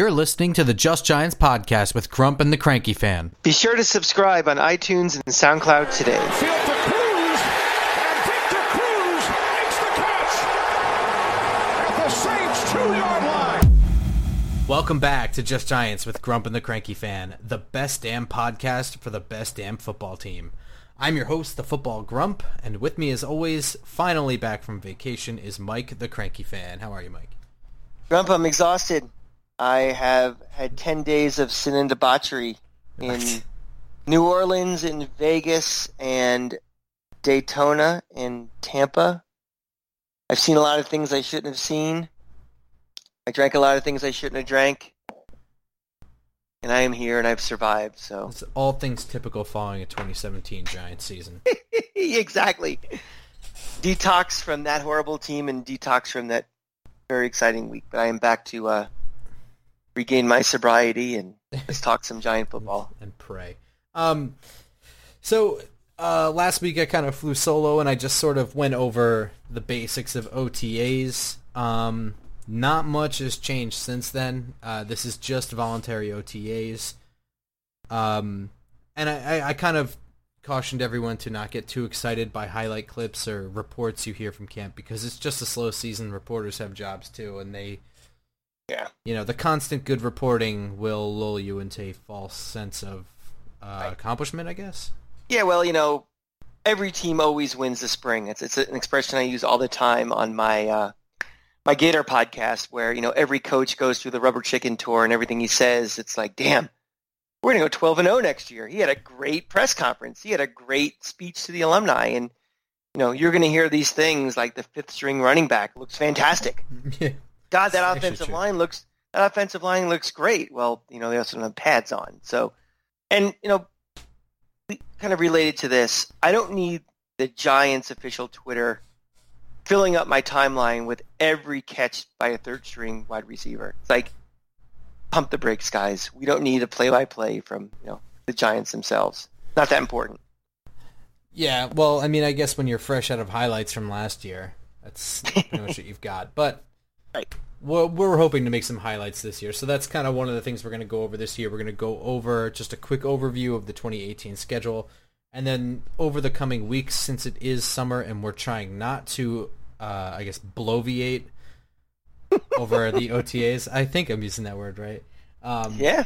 You're listening to the Just Giants podcast with Grump and the Cranky Fan. Be sure to subscribe on iTunes and SoundCloud today. Field to Cruz, and Victor Cruz makes the catch at the Saints' 2-yard line. Welcome back to Just Giants with Grump and the Cranky Fan, the best damn podcast for the best damn football team. I'm your host, the Football Grump, and with me as always, finally back from vacation, is Mike the Cranky Fan. How are you, Mike? Grump, I'm exhausted. I have had 10 days of sin and debauchery in New Orleans, in Vegas, and Daytona, and Tampa. I've seen a lot of things I shouldn't have seen. I drank a lot of things I shouldn't have drank. And I am here, and I've survived, so... It's all things typical following a 2017 Giants season. Exactly. Detox from that horrible team and detox from that very exciting week. But I am back to regain my sobriety and let's talk some Giant football. And pray. So last week I kind of flew solo, and I just sort of went over the basics of OTAs. Not much has changed since then. This is just voluntary OTAs. And I kind of cautioned everyone to not get too excited by highlight clips or reports you hear from camp because it's just a slow season. Reporters have jobs too, and the constant good reporting will lull you into a false sense of accomplishment, I guess. Yeah, well, every team always wins the spring. It's an expression I use all the time on my my Gator podcast where, every coach goes through the rubber chicken tour and everything he says, it's like, damn, we're going to go 12-0 next year. He had a great press conference. He had a great speech to the alumni. And, you're going to hear these things like the fifth-string running back looks fantastic. Yeah. God, that offensive line looks great. Well, they also don't have pads on. So, and, kind of related to this, I don't need the Giants official Twitter filling up my timeline with every catch by a third-string wide receiver. It's like, pump the brakes, guys. We don't need a play-by-play from the Giants themselves. Not that important. Yeah, well, I guess when you're fresh out of highlights from last year, that's pretty much what you've got. But right, we're hoping to make some highlights this year, so that's kind of one of the things we're going to go over this year. We're going to go over just a quick overview of the 2018 schedule, and then over the coming weeks, since it is summer and we're trying not to, bloviate over the OTAs. I think I'm using that word right. Yeah.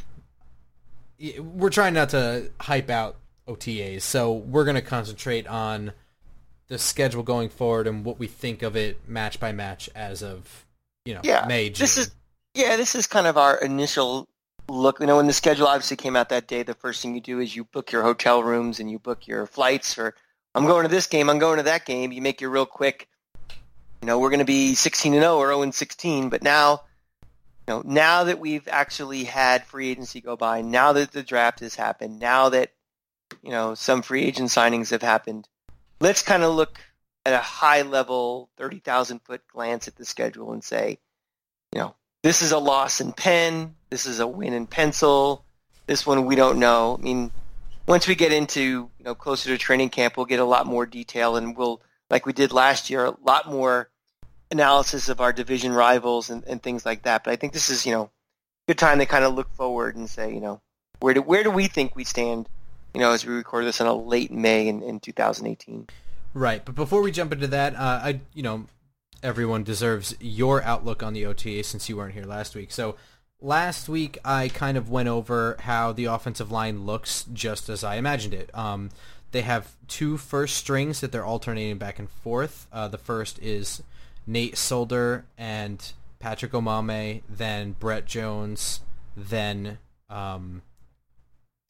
We're trying not to hype out OTAs, so we're going to concentrate on the schedule going forward and what we think of it match by match as of May, June. This is kind of our initial look. When the schedule obviously came out that day, the first thing you do is you book your hotel rooms and you book your flights for, I'm going to this game, I'm going to that game. You make your real quick, we're going to be 16-0 or 0-16. But now, now that we've actually had free agency go by, now that the draft has happened, now that, some free agent signings have happened, let's kind of look at a high-level, 30,000-foot glance at the schedule and say, this is a loss in pen, this is a win in pencil, this one we don't know. Once we get into, closer to training camp, we'll get a lot more detail, and we'll, like we did last year, a lot more analysis of our division rivals and things like that. But I think this is, a good time to kind of look forward and say, where do we think we stand, as we record this in a late May in 2018. Right, but before we jump into that, everyone deserves your outlook on the OTA since you weren't here last week. So last week I kind of went over how the offensive line looks just as I imagined it. They have two first strings that they're alternating back and forth. The first is Nate Solder and Patrick Omame, then Brett Jones, then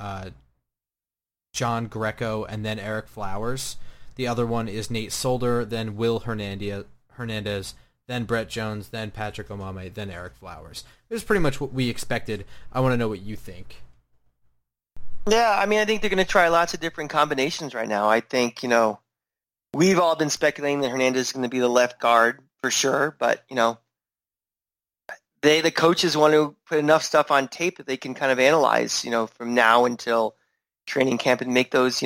John Greco, and then Eric Flowers. The other one is Nate Solder, then Will Hernandez, then Brett Jones, then Patrick Omame, then Eric Flowers. This is pretty much what we expected. I want to know what you think. Yeah, I think they're going to try lots of different combinations right now. I think, we've all been speculating that Hernandez is going to be the left guard for sure, but, the coaches want to put enough stuff on tape that they can kind of analyze, from now until training camp and make those,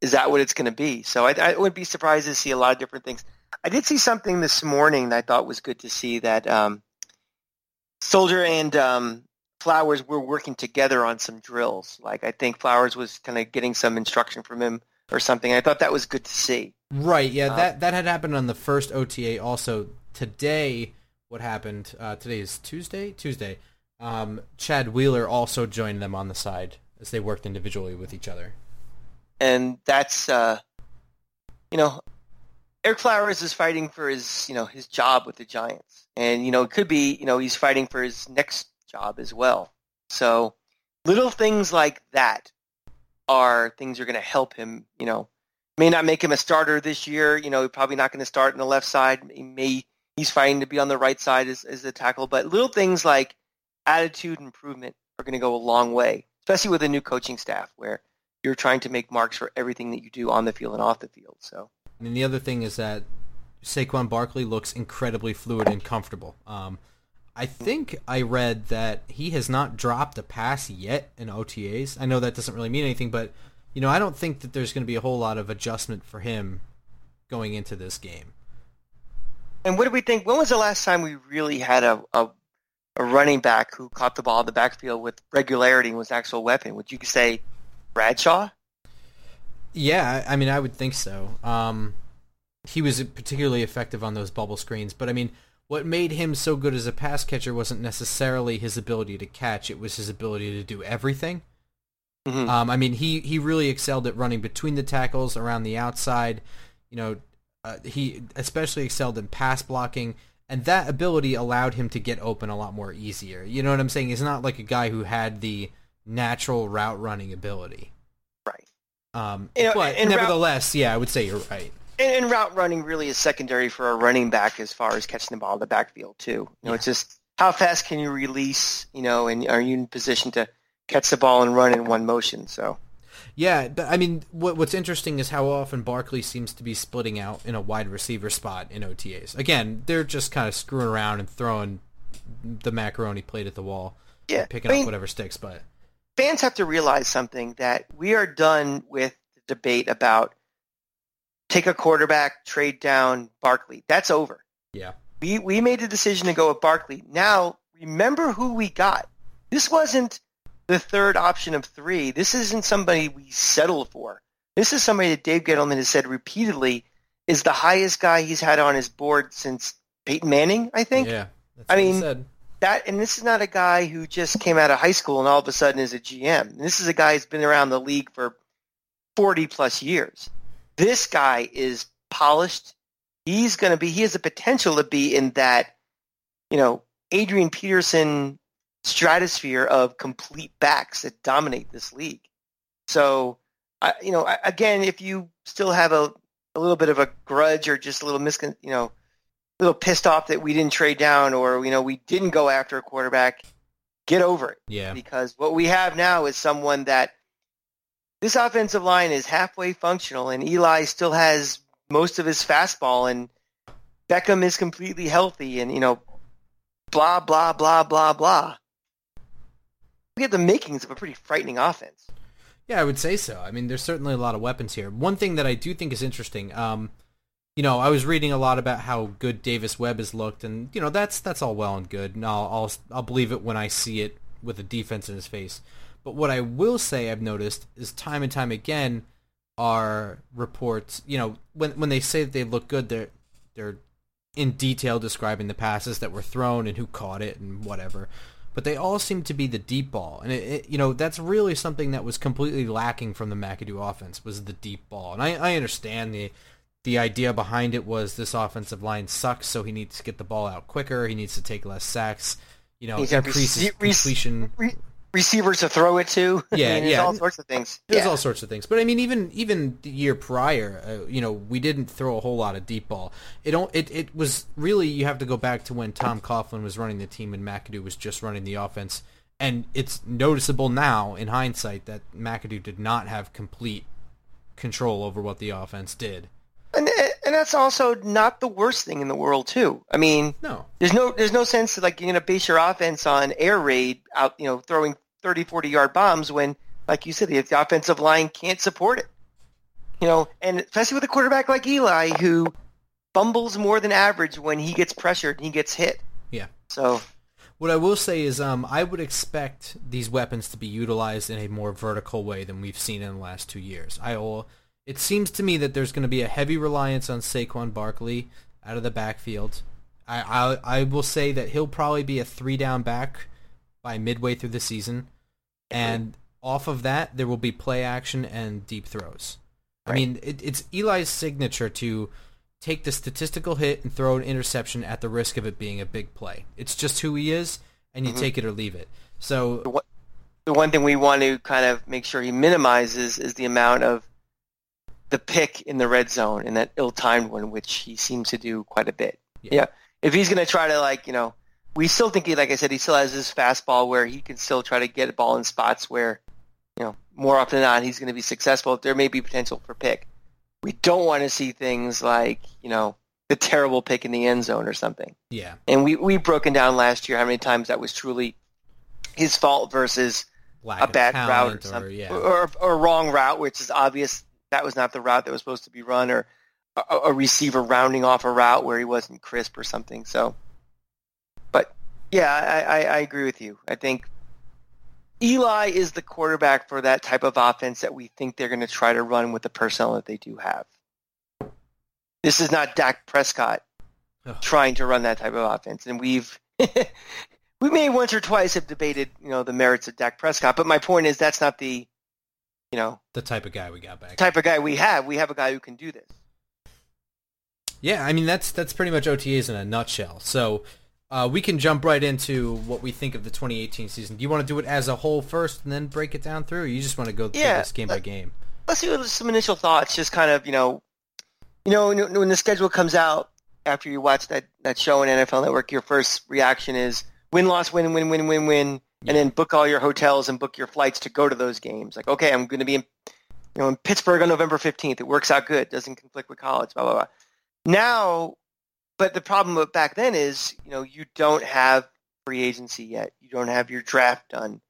is that what it's going to be? So I would be surprised to see a lot of different things. I did see something this morning that I thought was good to see that Solder and Flowers were working together on some drills. Like, I think Flowers was kind of getting some instruction from him or something. I thought that was good to see. Right, yeah, that had happened on the first OTA also. Today, what happened, today is Tuesday? Tuesday. Chad Wheeler also joined them on the side as they worked individually with each other. And that's, Eric Flowers is fighting for his, his job with the Giants. And, it could be, he's fighting for his next job as well. So little things like that are things that are going to help him, May not make him a starter this year. Probably not going to start on the left side. He's fighting to be on the right side as the tackle. But little things like attitude improvement are going to go a long way, especially with a new coaching staff where you're trying to make marks for everything that you do on the field and off the field. So. And the other thing is that Saquon Barkley looks incredibly fluid and comfortable. I think I read that he has not dropped a pass yet in OTAs. I know that doesn't really mean anything, but I don't think that there's going to be a whole lot of adjustment for him going into this game. And what do we think? When was the last time we really had a running back who caught the ball in the backfield with regularity and was an actual weapon? Would you say Bradshaw? Yeah, I mean, I would think so. He was particularly effective on those bubble screens. But, I mean, what made him so good as a pass catcher wasn't necessarily his ability to catch. It was his ability to do everything. Mm-hmm. He really excelled at running between the tackles, around the outside. He especially excelled in pass blocking, and that ability allowed him to get open a lot more easier. You know what I'm saying? He's not like a guy who had the natural route running ability. Right. But nevertheless, I would say you're right. And route running really is secondary for a running back as far as catching the ball in the backfield, too. It's just how fast can you release, and are you in position to catch the ball and run in one motion. So, yeah, but I mean, what's interesting is how often Barkley seems to be splitting out in a wide receiver spot in OTAs. Again, they're just kind of screwing around and throwing the macaroni plate at the wall, and picking up whatever sticks. But fans have to realize something, that we are done with the debate about take a quarterback, trade down Barkley. That's over. Yeah, we made the decision to go with Barkley. Now remember who we got. This wasn't the third option of three. This isn't somebody we settle for. This is somebody that Dave Gettleman has said repeatedly is the highest guy he's had on his board since Peyton Manning, I think. Yeah, that's what he said. And this is not a guy who just came out of high school and all of a sudden is a GM. And this is a guy who's been around the league for 40-plus years. This guy is polished. He has the potential to be in that, Adrian Peterson stratosphere of complete backs that dominate this league. So, again, if you still have a little bit of a grudge or just a little a little pissed off that we didn't trade down or, we didn't go after a quarterback, get over it. Yeah. Because what we have now is someone that this offensive line is halfway functional and Eli still has most of his fastball and Beckham is completely healthy and, blah, blah, blah, blah, blah. We get the makings of a pretty frightening offense. Yeah, I would say so. I mean, there's certainly a lot of weapons here. One thing that I do think is interesting, I was reading a lot about how good Davis Webb has looked, and, that's all well and good, and I'll believe it when I see it with a defense in his face. But what I will say I've noticed is time and time again are reports, when they say that they look good, they're in detail describing the passes that were thrown and who caught it and whatever. But they all seem to be the deep ball. And, that's really something that was completely lacking from the McAdoo offense was the deep ball. And I understand the idea behind it was this offensive line sucks, so he needs to get the ball out quicker. He needs to take less sacks. Increases completion. Receivers to throw it to. Yeah, There's all sorts of things. There's all sorts of things. But, I mean, even the year prior, we didn't throw a whole lot of deep ball. It was really, you have to go back to when Tom Coughlin was running the team and McAdoo was just running the offense. And it's noticeable now, in hindsight, that McAdoo did not have complete control over what the offense did. And that's also not the worst thing in the world, too. I mean, no. There's no sense that, you're going to base your offense on air raid out, throwing 30, 40-yard bombs when, like you said, the offensive line can't support it. And especially with a quarterback like Eli, who bumbles more than average when he gets pressured and he gets hit. Yeah. So. What I will say is I would expect these weapons to be utilized in a more vertical way than we've seen in the last 2 years. It seems to me that there's going to be a heavy reliance on Saquon Barkley out of the backfield. I will say that he'll probably be a three-down back by midway through the season. And off of that, there will be play action and deep throws. Right. I mean, it's Eli's signature to take the statistical hit and throw an interception at the risk of it being a big play. It's just who he is, and you take it or leave it. So the one thing we want to kind of make sure he minimizes is the amount of the pick in the red zone and that ill-timed one, which he seems to do quite a bit. Yeah. If he's going to try to, we still think, like I said, he still has his fastball where he can still try to get a ball in spots where, more often than not, he's going to be successful. There may be potential for pick. We don't want to see things like, the terrible pick in the end zone or something. Yeah. And we've broken down last year how many times that was truly his fault versus lack a bad route or something. Or wrong route, which is obvious that was not the route that was supposed to be run, or a receiver rounding off a route where he wasn't crisp or something. So. Yeah, I agree with you. I think Eli is the quarterback for that type of offense that we think they're going to try to run with the personnel that they do have. This is not Dak Prescott trying to run that type of offense. And we may once or twice have debated, the merits of Dak Prescott, but my point is that's not the, the type of guy we got back. The type of guy we have. We have a guy who can do this. Yeah, I mean, that's pretty much OTAs in a nutshell. So... we can jump right into what we think of the 2018 season. Do you want to do it as a whole first and then break it down through, or you just want to go through this game by game? Let's do some initial thoughts, just kind of, when the schedule comes out after you watch that show on NFL Network, your first reaction is win, loss, win, and then book all your hotels and book your flights to go to those games. Like, okay, I'm going to be in Pittsburgh on November 15th. It works out good. Doesn't conflict with college, blah, blah, blah. Now... But the problem back then is, you don't have free agency yet. You don't have your draft done.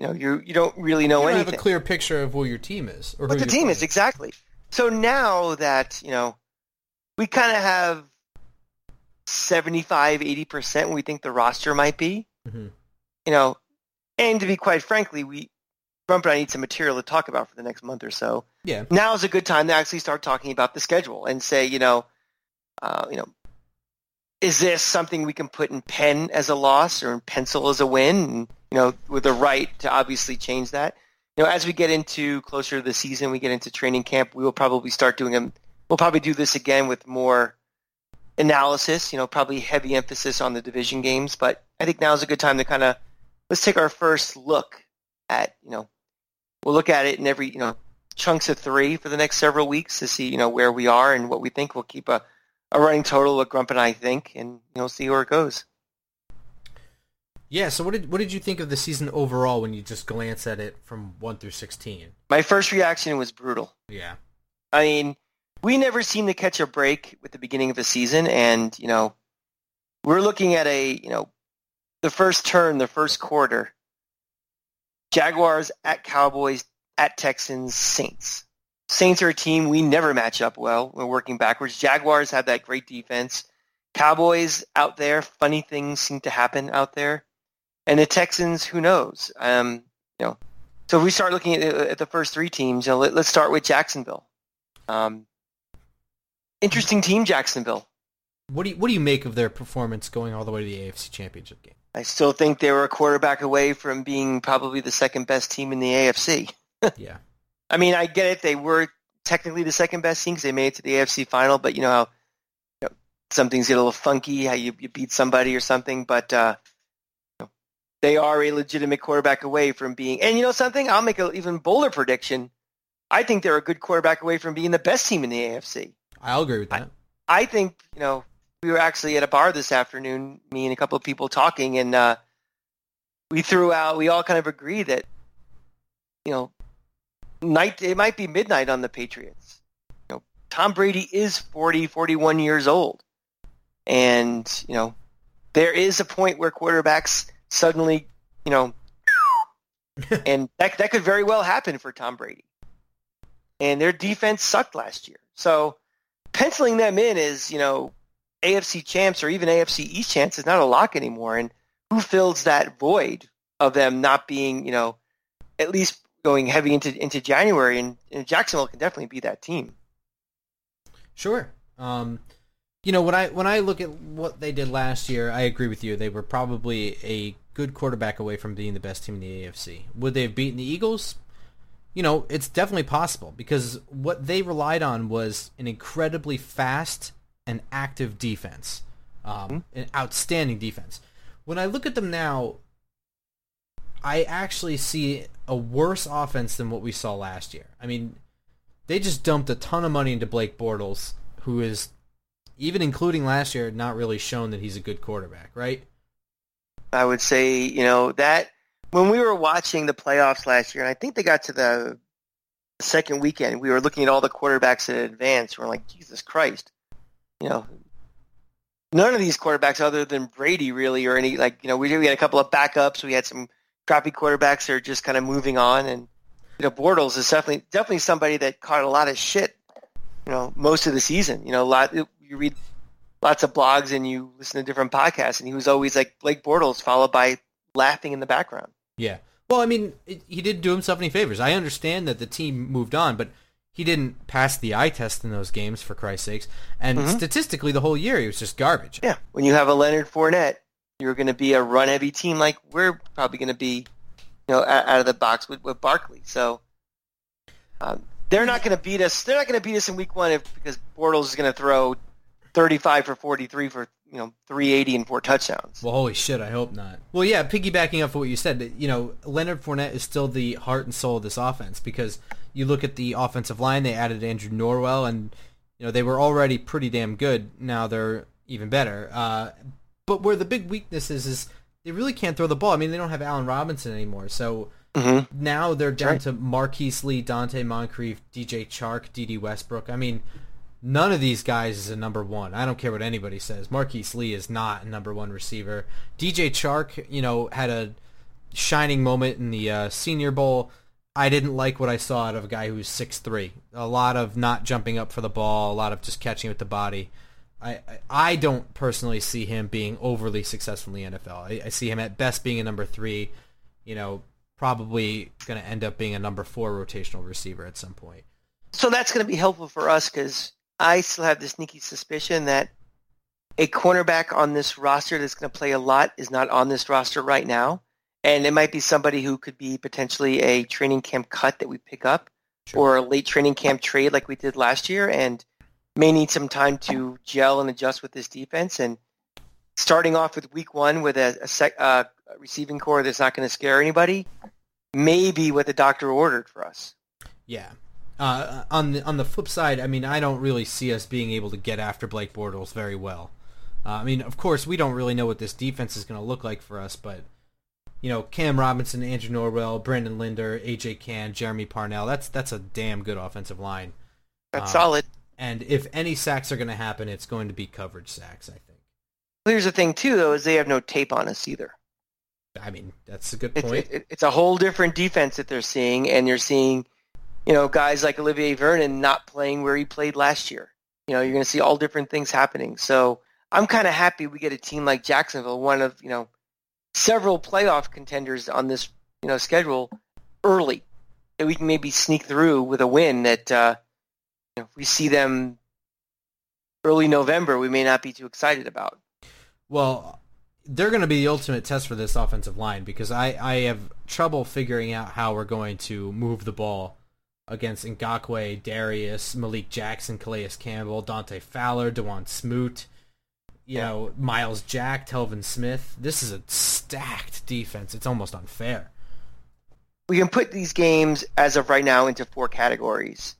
You don't really know anything. You don't have a clear picture of what your team is. Or what the team is, exactly. So now that, we kind of have 75, 80% we think the roster might be. Mm-hmm. And to be quite frankly, Grump and I need some material to talk about for the next month or so. Yeah. Now is a good time to actually start talking about the schedule and say, is this something we can put in pen as a loss or in pencil as a win? And, with the right to obviously change that. As we get into closer to the season, we get into training camp, we will probably start doing them. We'll probably do this again with more analysis, probably heavy emphasis on the division games. But I think now is a good time to kind of, let's take our first look at, we'll look at it in every, chunks of three for the next several weeks to see, where we are and what we think. We'll keep a running total, what Grump and I think, and see where it goes. Yeah, so what did you think of the season overall when you just glance at it from 1 through 16? My first reaction was brutal. Yeah. I mean, we never seem to catch a break with the beginning of a season, and, we're looking at the first turn, the first quarter, Jaguars at Cowboys, at Texans, Saints. Saints are a team we never match up well. We're working backwards. Jaguars have that great defense. Cowboys out there, funny things seem to happen out there. And the Texans, who knows? So if we start looking at the first three teams, let's start with Jacksonville. Interesting team, Jacksonville. What do you make of their performance going all the way to the AFC Championship game? I still think they were a quarterback away from being probably the second best team in the AFC. Yeah. I mean, I get it. They were technically the second best team because they made it to the AFC final, but you know how something's a little funky, how you beat somebody or something, but they are a legitimate quarterback away from being – and you know something? I'll make an even bolder prediction. I think they're a good quarterback away from being the best team in the AFC. I'll agree with that. I think, we were actually at a bar this afternoon, me and a couple of people talking, and we all kind of agree that, it might be midnight on the Patriots. Tom Brady is 41 years old. And, there is a point where quarterbacks suddenly, and that could very well happen for Tom Brady. And their defense sucked last year. So penciling them in is, AFC champs or even AFC East champs is not a lock anymore. And who fills that void of them not being, you know, at least going heavy into January, and Jacksonville can definitely be that team. Sure. You know, when I look at what they did last year, I agree with you. They were probably a good quarterback away from being the best team in the AFC. Would they have beaten the Eagles? You know, it's definitely possible, because what they relied on was an incredibly fast and active defense, an outstanding defense. When I look at them now, I actually see a worse offense than what we saw last year. I mean, they just dumped a ton of money into Blake Bortles, who is, even including last year, not really shown that he's a good quarterback, right? I would say, you know, that when we were watching the playoffs last year, and I think they got to the second weekend, we were looking at all the quarterbacks in advance. We're like, Jesus Christ, you know, none of these quarterbacks other than Brady really, or any, like, you know, we had a couple of backups. We had some crappy quarterbacks that are just kind of moving on, and, you know, Bortles is definitely somebody that caught a lot of shit, you know, most of the season. You know, you read lots of blogs and you listen to different podcasts, and he was always like Blake Bortles, followed by laughing in the background. Yeah. Well, I mean, he didn't do himself any favors. I understand that the team moved on, but he didn't pass the eye test in those games, for Christ's sakes. And statistically, the whole year, he was just garbage. Yeah. When you have a Leonard Fournette, you're going to be a run-heavy team like we're probably going to be, you know, out of the box with Barkley. So they're not going to beat us. They're not going to beat us in Week 1 because Bortles is going to throw 35 for 43 for, you know, 380 and 4 touchdowns. Well, holy shit, I hope not. Well, yeah, piggybacking off of what you said, you know, Leonard Fournette is still the heart and soul of this offense, because you look at the offensive line, they added Andrew Norwell, and, you know, they were already pretty damn good. Now they're even better. But where the big weakness is they really can't throw the ball. I mean, they don't have Allen Robinson anymore, so now they're down to Marquise Lee, Dante Moncrief, DJ Chark, D.D. Westbrook. I mean, none of these guys is a number one. I don't care what anybody says. Marquise Lee is not a number one receiver. DJ Chark, you know, had a shining moment in the Senior Bowl. I didn't like what I saw out of a guy who's 6'3". A lot of not jumping up for the ball, a lot of just catching with the body. I don't personally see him being overly successful in the NFL. I see him at best being a number 3, you know, probably going to end up being a number 4 rotational receiver at some point. So that's going to be helpful for us, because I still have the sneaky suspicion that a cornerback on this roster that's going to play a lot is not on this roster right now. And it might be somebody who could be potentially a training camp cut that we pick up, or a late training camp trade like we did last year, and may need some time to gel and adjust with this defense. And starting off with Week 1 with a receiving core that's not going to scare anybody may be what the doctor ordered for us. Yeah. On the flip side, I mean, I don't really see us being able to get after Blake Bortles very well. I mean, of course, we don't really know what this defense is going to look like for us, but, you know, Cam Robinson, Andrew Norwell, Brandon Linder, A.J. Cann, Jeremy Parnell, that's a damn good offensive line. That's solid. And if any sacks are going to happen, it's going to be coverage sacks, I think. Here's the thing, too, though, is they have no tape on us either. I mean, that's a good point. It's a whole different defense that they're seeing, and you're seeing, you know, guys like Olivier Vernon not playing where he played last year. You know, you're going to see all different things happening. So I'm kind of happy we get a team like Jacksonville, one of, you know, several playoff contenders on this, you know, schedule early, that we can maybe sneak through with a win. That you know, if we see them early November, we may not be too excited about. Well, they're going to be the ultimate test for this offensive line, because I have trouble figuring out how we're going to move the ball against Ngakoue, Darius, Malik Jackson, Calais Campbell, Dante Fowler, DeJuan Smoot, you know, Miles Jack, Telvin Smith. This is a stacked defense. It's almost unfair. We can put these games, as of right now, into 4 categories.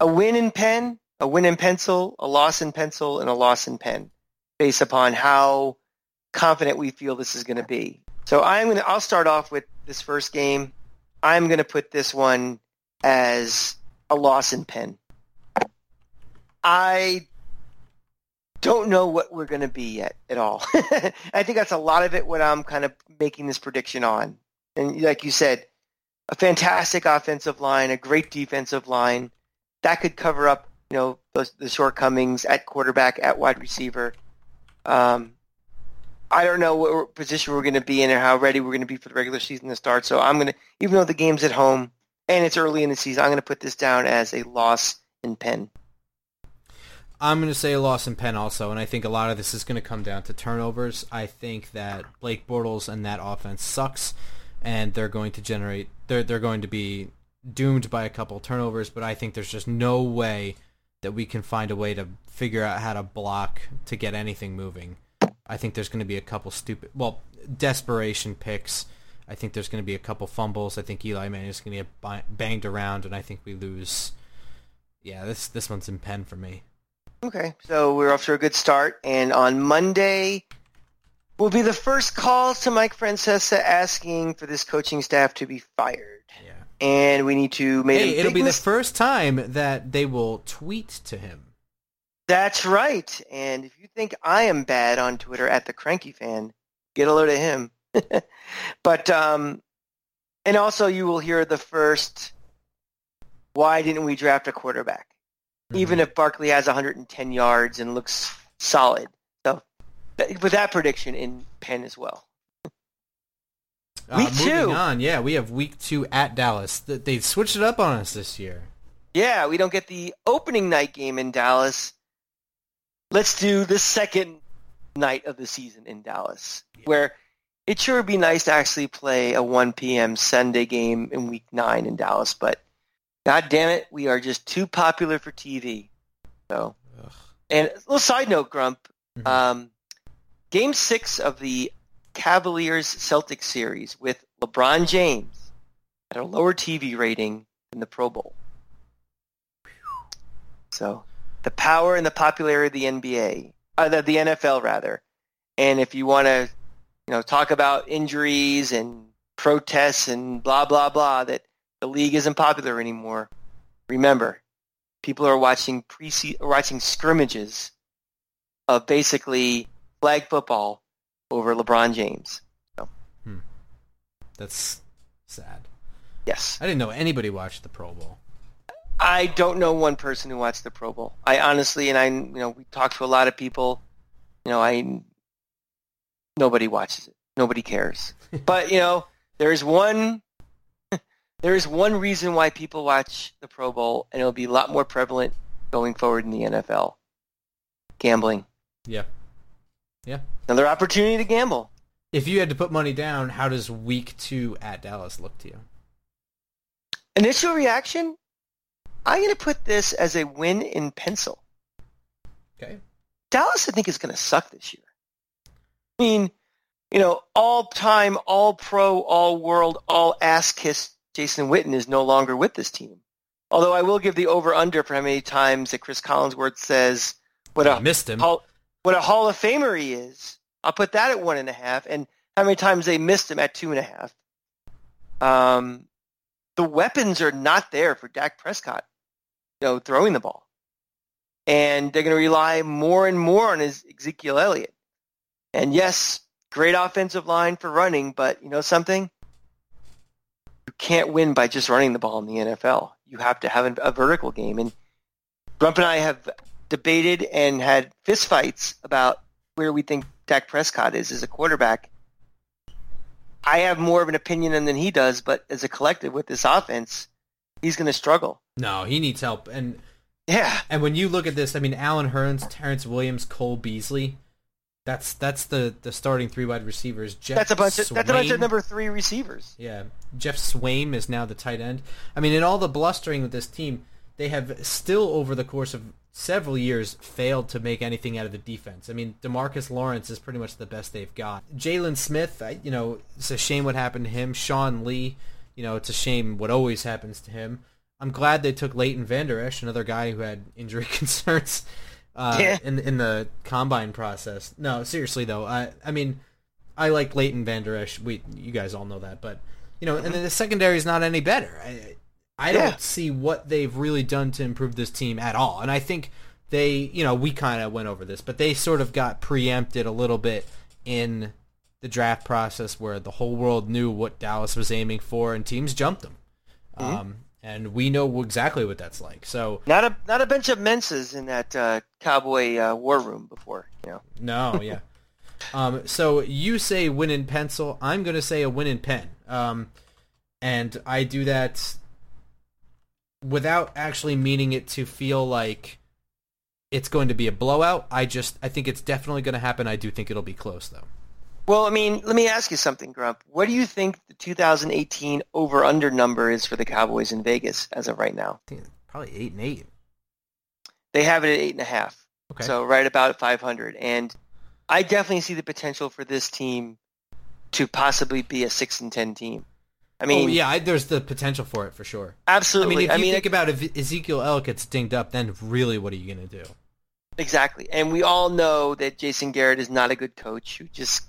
A win in pen, a win in pencil, a loss in pencil, and a loss in pen, based upon how confident we feel this is going to be. So I'll start off with this first game. I'm going to put this one as a loss in pen. I don't know what we're going to be yet at all. I think that's a lot of it what I'm kind of making this prediction on. And like you said, a fantastic offensive line, a great defensive line. That could cover up, you know, the shortcomings at quarterback, at wide receiver. I don't know what position we're going to be in or how ready we're going to be for the regular season to start. So I'm going to, even though the game's at home and it's early in the season, I'm going to put this down as a loss in Penn. I'm going to say a loss in Penn also, and I think a lot of this is going to come down to turnovers. I think that Blake Bortles and that offense sucks, and they're going to generate they're going to be doomed by a couple turnovers, but I think there's just no way that we can find a way to figure out how to block to get anything moving. I think there's going to be a couple desperation picks. I think there's going to be a couple fumbles. I think Eli Manning is going to get banged around, and I think we lose. Yeah, this one's in Penn for me. Okay, so we're off to a good start, and on Monday will be the first call to Mike Francesa asking for this coaching staff to be fired. Yeah. And we need to make it'll be the first time that they will tweet to him. That's right, and if you think I am bad on Twitter at the Cranky Fan, get a load of him. But, and also you will hear the first, why didn't we draft a quarterback? Even if Barkley has 110 yards and looks solid. So, with that prediction in Penn as well. Week 2. Moving on, yeah, we have week 2 at Dallas. They've switched it up on us this year. Yeah, we don't get the opening night game in Dallas. Let's do the second night of the season in Dallas, where it sure would be nice to actually play a 1 p.m. Sunday game in week 9 in Dallas, but God damn it, we are just too popular for TV. So, and a little side note, Grump. Mm-hmm. Game 6 of the Cavaliers-Celtics series with LeBron James at a lower TV rating than the Pro Bowl. So the power and the popularity of the NBA, the NFL rather. And if you want to, talk about injuries and protests and blah blah blah, that the league isn't popular anymore. Remember, people are watching watching scrimmages of basically flag football over LeBron James. So. That's sad. Yes. I didn't know anybody watched the Pro Bowl. I don't know one person who watched the Pro Bowl. I honestly, we talked to a lot of people. Nobody watches it. Nobody cares. But there is one reason why people watch the Pro Bowl, and it'll be a lot more prevalent going forward in the NFL. Gambling. Yeah. Another opportunity to gamble. If you had to put money down, how does week 2 at Dallas look to you? Initial reaction? I'm going to put this as a win in pencil. Okay. Dallas, I think, is going to suck this year. I mean, all-time, all-pro, all-world, all-ass-kiss Jason Witten is no longer with this team. Although I will give the over-under for how many times that Chris Collinsworth says what a Hall of Famer he is. I'll put that at 1.5, and how many times they missed him at 2.5. The weapons are not there for Dak Prescott, throwing the ball. And they're going to rely more and more on his Ezekiel Elliott. And yes, great offensive line for running, but you know something? You can't win by just running the ball in the NFL. You have to have a vertical game. And Grump and I have debated and had fistfights about where we think Dak Prescott is as a quarterback. I have more of an opinion than he does, but as a collective with this offense, he's going to struggle. No, he needs help. And yeah. And when you look at this, I mean, Allen Hurns, Terrence Williams, Cole Beasley, that's the starting 3 wide receivers. That's a bunch of number 3 receivers. Yeah. Jeff Swaim is now the tight end. I mean, in all the blustering with this team, they have still over the course of several years failed to make anything out of the defense. I mean, DeMarcus Lawrence is pretty much the best they've got. Jalen Smith, it's a shame what happened to him. Sean Lee, it's a shame what always happens to him. I'm glad they took Leighton Vander Esch, another guy who had injury concerns in the combine process. No, seriously though, I like Leighton Vander Esch. You guys all know that, but and then the secondary is not any better. I don't see what they've really done to improve this team at all. And I think they, we kind of went over this, but they sort of got preempted a little bit in the draft process where the whole world knew what Dallas was aiming for and teams jumped them. Mm-hmm. And we know exactly what that's like. So not a bunch of Mensas in that Cowboy war room before. No, yeah. So you say win in pencil. I'm going to say a win in pen. And I do that without actually meaning it to feel like it's going to be a blowout. I think it's definitely going to happen. I do think it'll be close, though. Well, I mean, let me ask you something, Grump. What do you think the 2018 over-under number is for the Cowboys in Vegas as of right now? I think probably 8-8. They have it at 8.5. Okay. So right about 500. And I definitely see the potential for this team to possibly be a 6-10 team. I mean, there's the potential for it for sure. Absolutely. I mean, think about if Ezekiel Elliott gets dinged up, then really what are you going to do? Exactly. And we all know that Jason Garrett is not a good coach who just...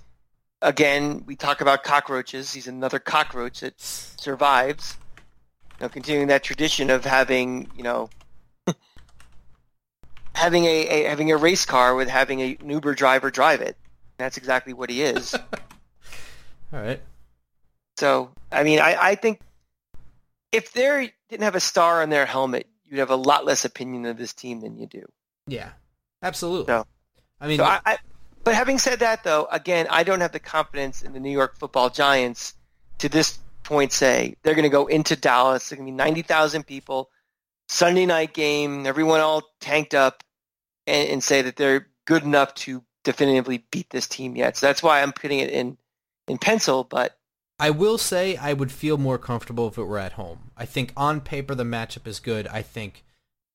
Again, we talk about cockroaches. He's another cockroach that survives. Now, continuing that tradition of having, having a race car with having an Uber driver drive it. That's exactly what he is. All right. So, I mean, I think if they didn't have a star on their helmet, you'd have a lot less opinion of this team than you do. Yeah, absolutely. But having said that, though, again, I don't have the confidence in the New York football Giants to this point say they're going to go into Dallas. They're going to be 90,000 people, Sunday night game, everyone all tanked up, and say that they're good enough to definitively beat this team yet. So that's why I'm putting it in pencil. But I will say I would feel more comfortable if it were at home. I think on paper the matchup is good. I think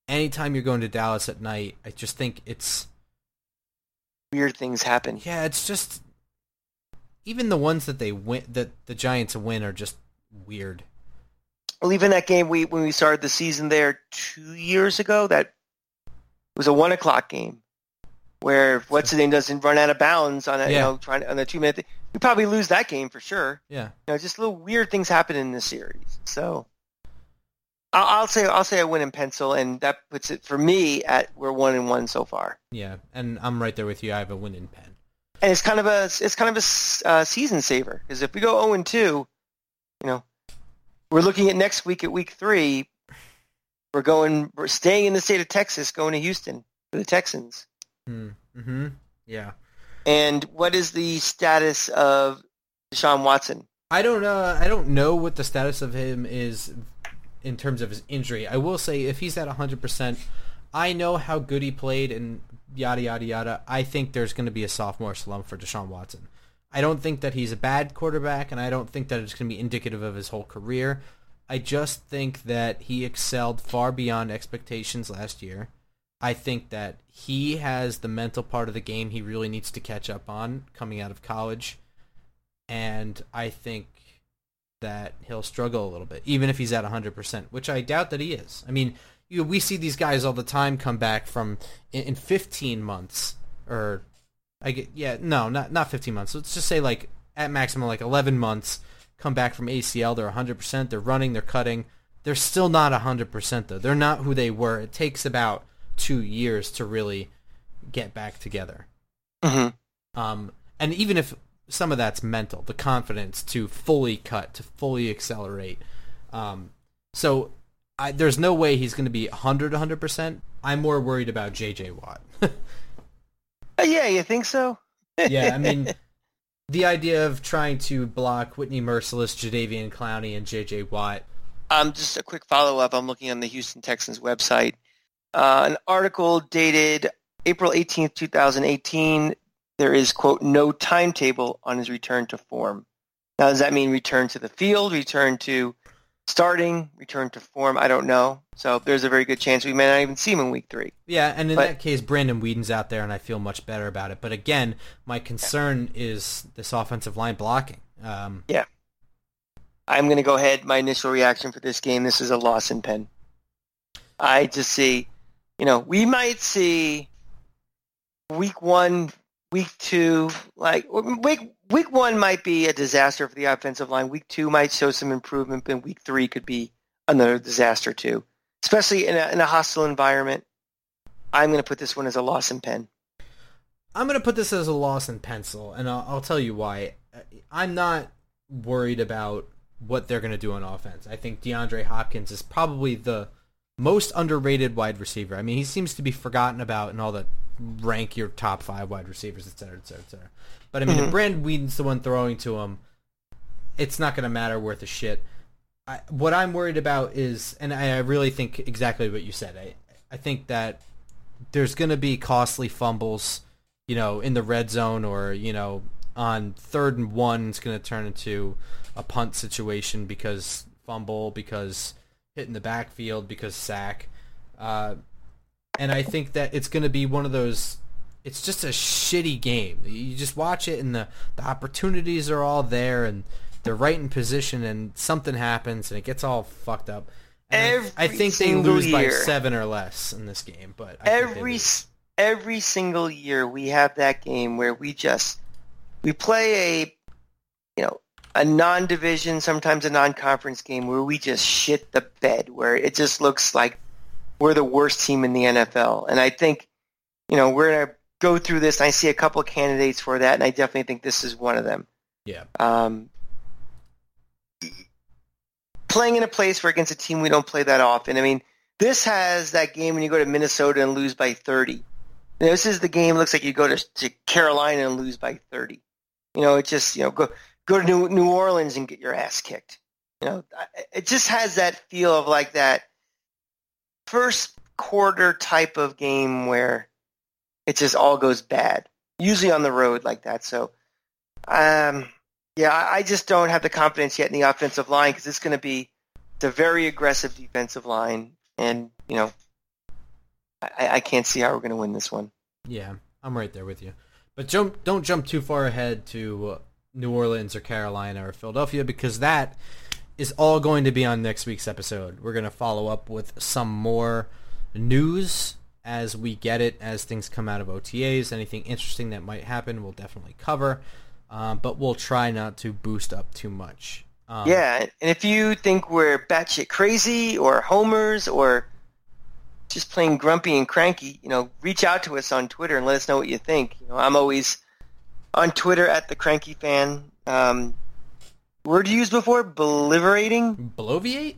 anytime you're going to Dallas at night, I just think it's... weird things happen. Yeah, it's just even the ones that they win, that the Giants win, are just weird. Well, even that game when we started the season there 2 years ago, that was a 1 o'clock game where what's the name doesn't run out of bounds on a 2 minute thing. We probably lose that game for sure. Yeah, just little weird things happen in this series. So I'll say I win in pencil, and that puts it for me at we're 1-1 so far. Yeah, and I'm right there with you. I have a win in pen, and it's kind of a season saver because if we go 0-2, we're looking at next week at week 3. We're staying in the state of Texas, going to Houston for the Texans. Mm-hmm. Yeah. And what is the status of Deshaun Watson? I don't know what the status of him is. In terms of his injury, I will say if he's at 100%, I know how good he played and yada, yada, yada. I think there's going to be a sophomore slump for Deshaun Watson. I don't think that he's a bad quarterback, and I don't think that it's going to be indicative of his whole career. I just think that he excelled far beyond expectations last year. I think that he has the mental part of the game he really needs to catch up on coming out of college, and I think that he'll struggle a little bit, even if he's at 100%, which I doubt that he is. I mean, we see these guys all the time come back from in 15 months, or not 15 months. Let's just say like at maximum like 11 months, come back from ACL, they're 100%, they're running, they're cutting. They're still not 100% though. They're not who they were. It takes about 2 years to really get back together. Mm-hmm. And even if some of that's mental, the confidence to fully cut, to fully accelerate. So there's no way he's going to be 100%. I'm more worried about J.J. Watt. Yeah, you think so? Yeah, I mean, the idea of trying to block Whitney Mercilus, Jadeveon Clowney, and J.J. Watt. Just a quick follow-up. I'm looking on the Houston Texans website. An article dated April 18th, 2018, there is, quote, no timetable on his return to form. Now, does that mean return to the field, return to starting, return to form? I don't know. So there's a very good chance we may not even see him in week 3. Yeah, and that case, Brandon Whedon's out there, and I feel much better about it. But again, my concern is this offensive line blocking. Yeah. I'm going to go ahead. My initial reaction for this game, this is a loss in pen. I just see, we might see week 1 – Week 2, like week 1 might be a disaster for the offensive line. Week 2 might show some improvement, but week 3 could be another disaster too, especially in a hostile environment. I'm going to put this one as a loss in pen. I'm going to put this as a loss in pencil, and I'll tell you why. I'm not worried about what they're going to do on offense. I think DeAndre Hopkins is probably the most underrated wide receiver. I mean, he seems to be forgotten about in all the rank your top five wide receivers, et cetera, et cetera, et cetera. But, I mean, if Brandon Whedon's the one throwing to him, it's not going to matter worth a shit. What I'm worried about is, and I really think exactly what you said. I think that there's going to be costly fumbles, you know, in the red zone or, you know, on 3rd and 1, it's going to turn into a punt situation because fumble, because hit in the backfield, because sack. And I think that it's going to be one of those, it's just a shitty game. You just watch it and the opportunities are all there and they're right in position and something happens and it gets all fucked up. And I think they lose by 7 or less in this game. But every single year we have that game where we play a non-division, sometimes a non-conference game where we just shit the bed, where it just looks like we're the worst team in the NFL. And I think, we're going to go through this. And I see a couple of candidates for that, and I definitely think this is one of them. Yeah. Playing in a place where against a team we don't play that often. I mean, this has that game when you go to Minnesota and lose by 30. This is the game. Looks like you go to Carolina and lose by 30. It just go to New Orleans and get your ass kicked. It just has that feel of like that first quarter type of game where it just all goes bad. Usually on the road like that. So, I just don't have the confidence yet in the offensive line because it's going to be the very aggressive defensive line. And, I can't see how we're going to win this one. Yeah, I'm right there with you. But don't jump too far ahead to New Orleans or Carolina or Philadelphia because that is all going to be on next week's episode. We're going to follow up with some more news as we get it, as things come out of OTAs. Anything interesting that might happen, we'll definitely cover. But we'll try not to boost up too much. And if you think we're batshit crazy or homers or just plain grumpy and cranky, reach out to us on Twitter and let us know what you think. I'm always on Twitter at the Cranky Fan. Word you used before? Bliverating? Bloviate?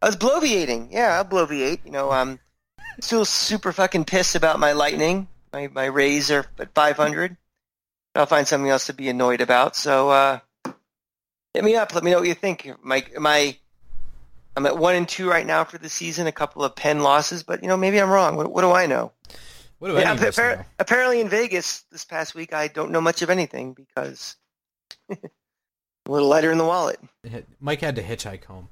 I was bloviating. Yeah, I'll bloviate. Still super fucking pissed about my Lightning. My Rays are at 500. I'll find something else to be annoyed about. So hit me up. Let me know what you think. I'm at 1-2 right now for the season, a couple of pen losses, but maybe I'm wrong. What do I know? What do I know? Apparently in Vegas this past week, I don't know much of anything because a little lighter in the wallet. Mike had to hitchhike home.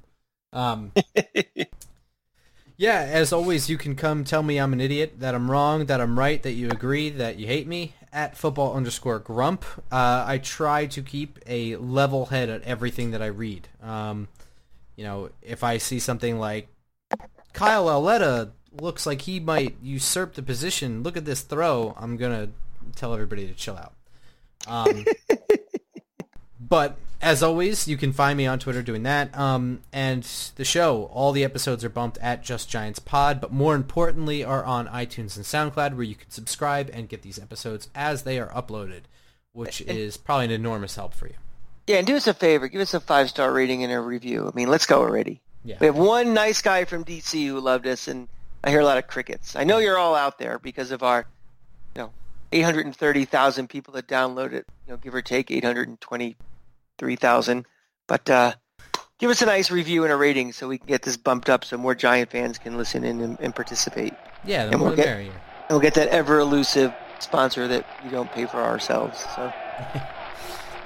Yeah, as always, you can come tell me I'm an idiot, that I'm wrong, that I'm right, that you agree, that you hate me, at @football_grump. I try to keep a level head at everything that I read. If I see something like, Kyle Auletta looks like he might usurp the position, look at this throw, I'm going to tell everybody to chill out. But as always, you can find me on Twitter doing that. And the show, all the episodes are bumped at Just Giants Pod, but more importantly are on iTunes and SoundCloud where you can subscribe and get these episodes as they are uploaded, which is probably an enormous help for you. Yeah, and do us a favor. Give us a 5-star rating and a review. I mean, let's go already. Yeah. We have one nice guy from D.C. who loved us, and I hear a lot of crickets. I know you're all out there because of our 830,000 people that download it, give or take 823,000, but give us a nice review and a rating so we can get this bumped up so more Giant fans can listen in and participate. Yeah, the more the merrier. And we'll get that ever-elusive sponsor that we don't pay for ourselves. So.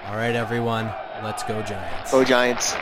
All right, everyone, let's go Giants. Go Giants.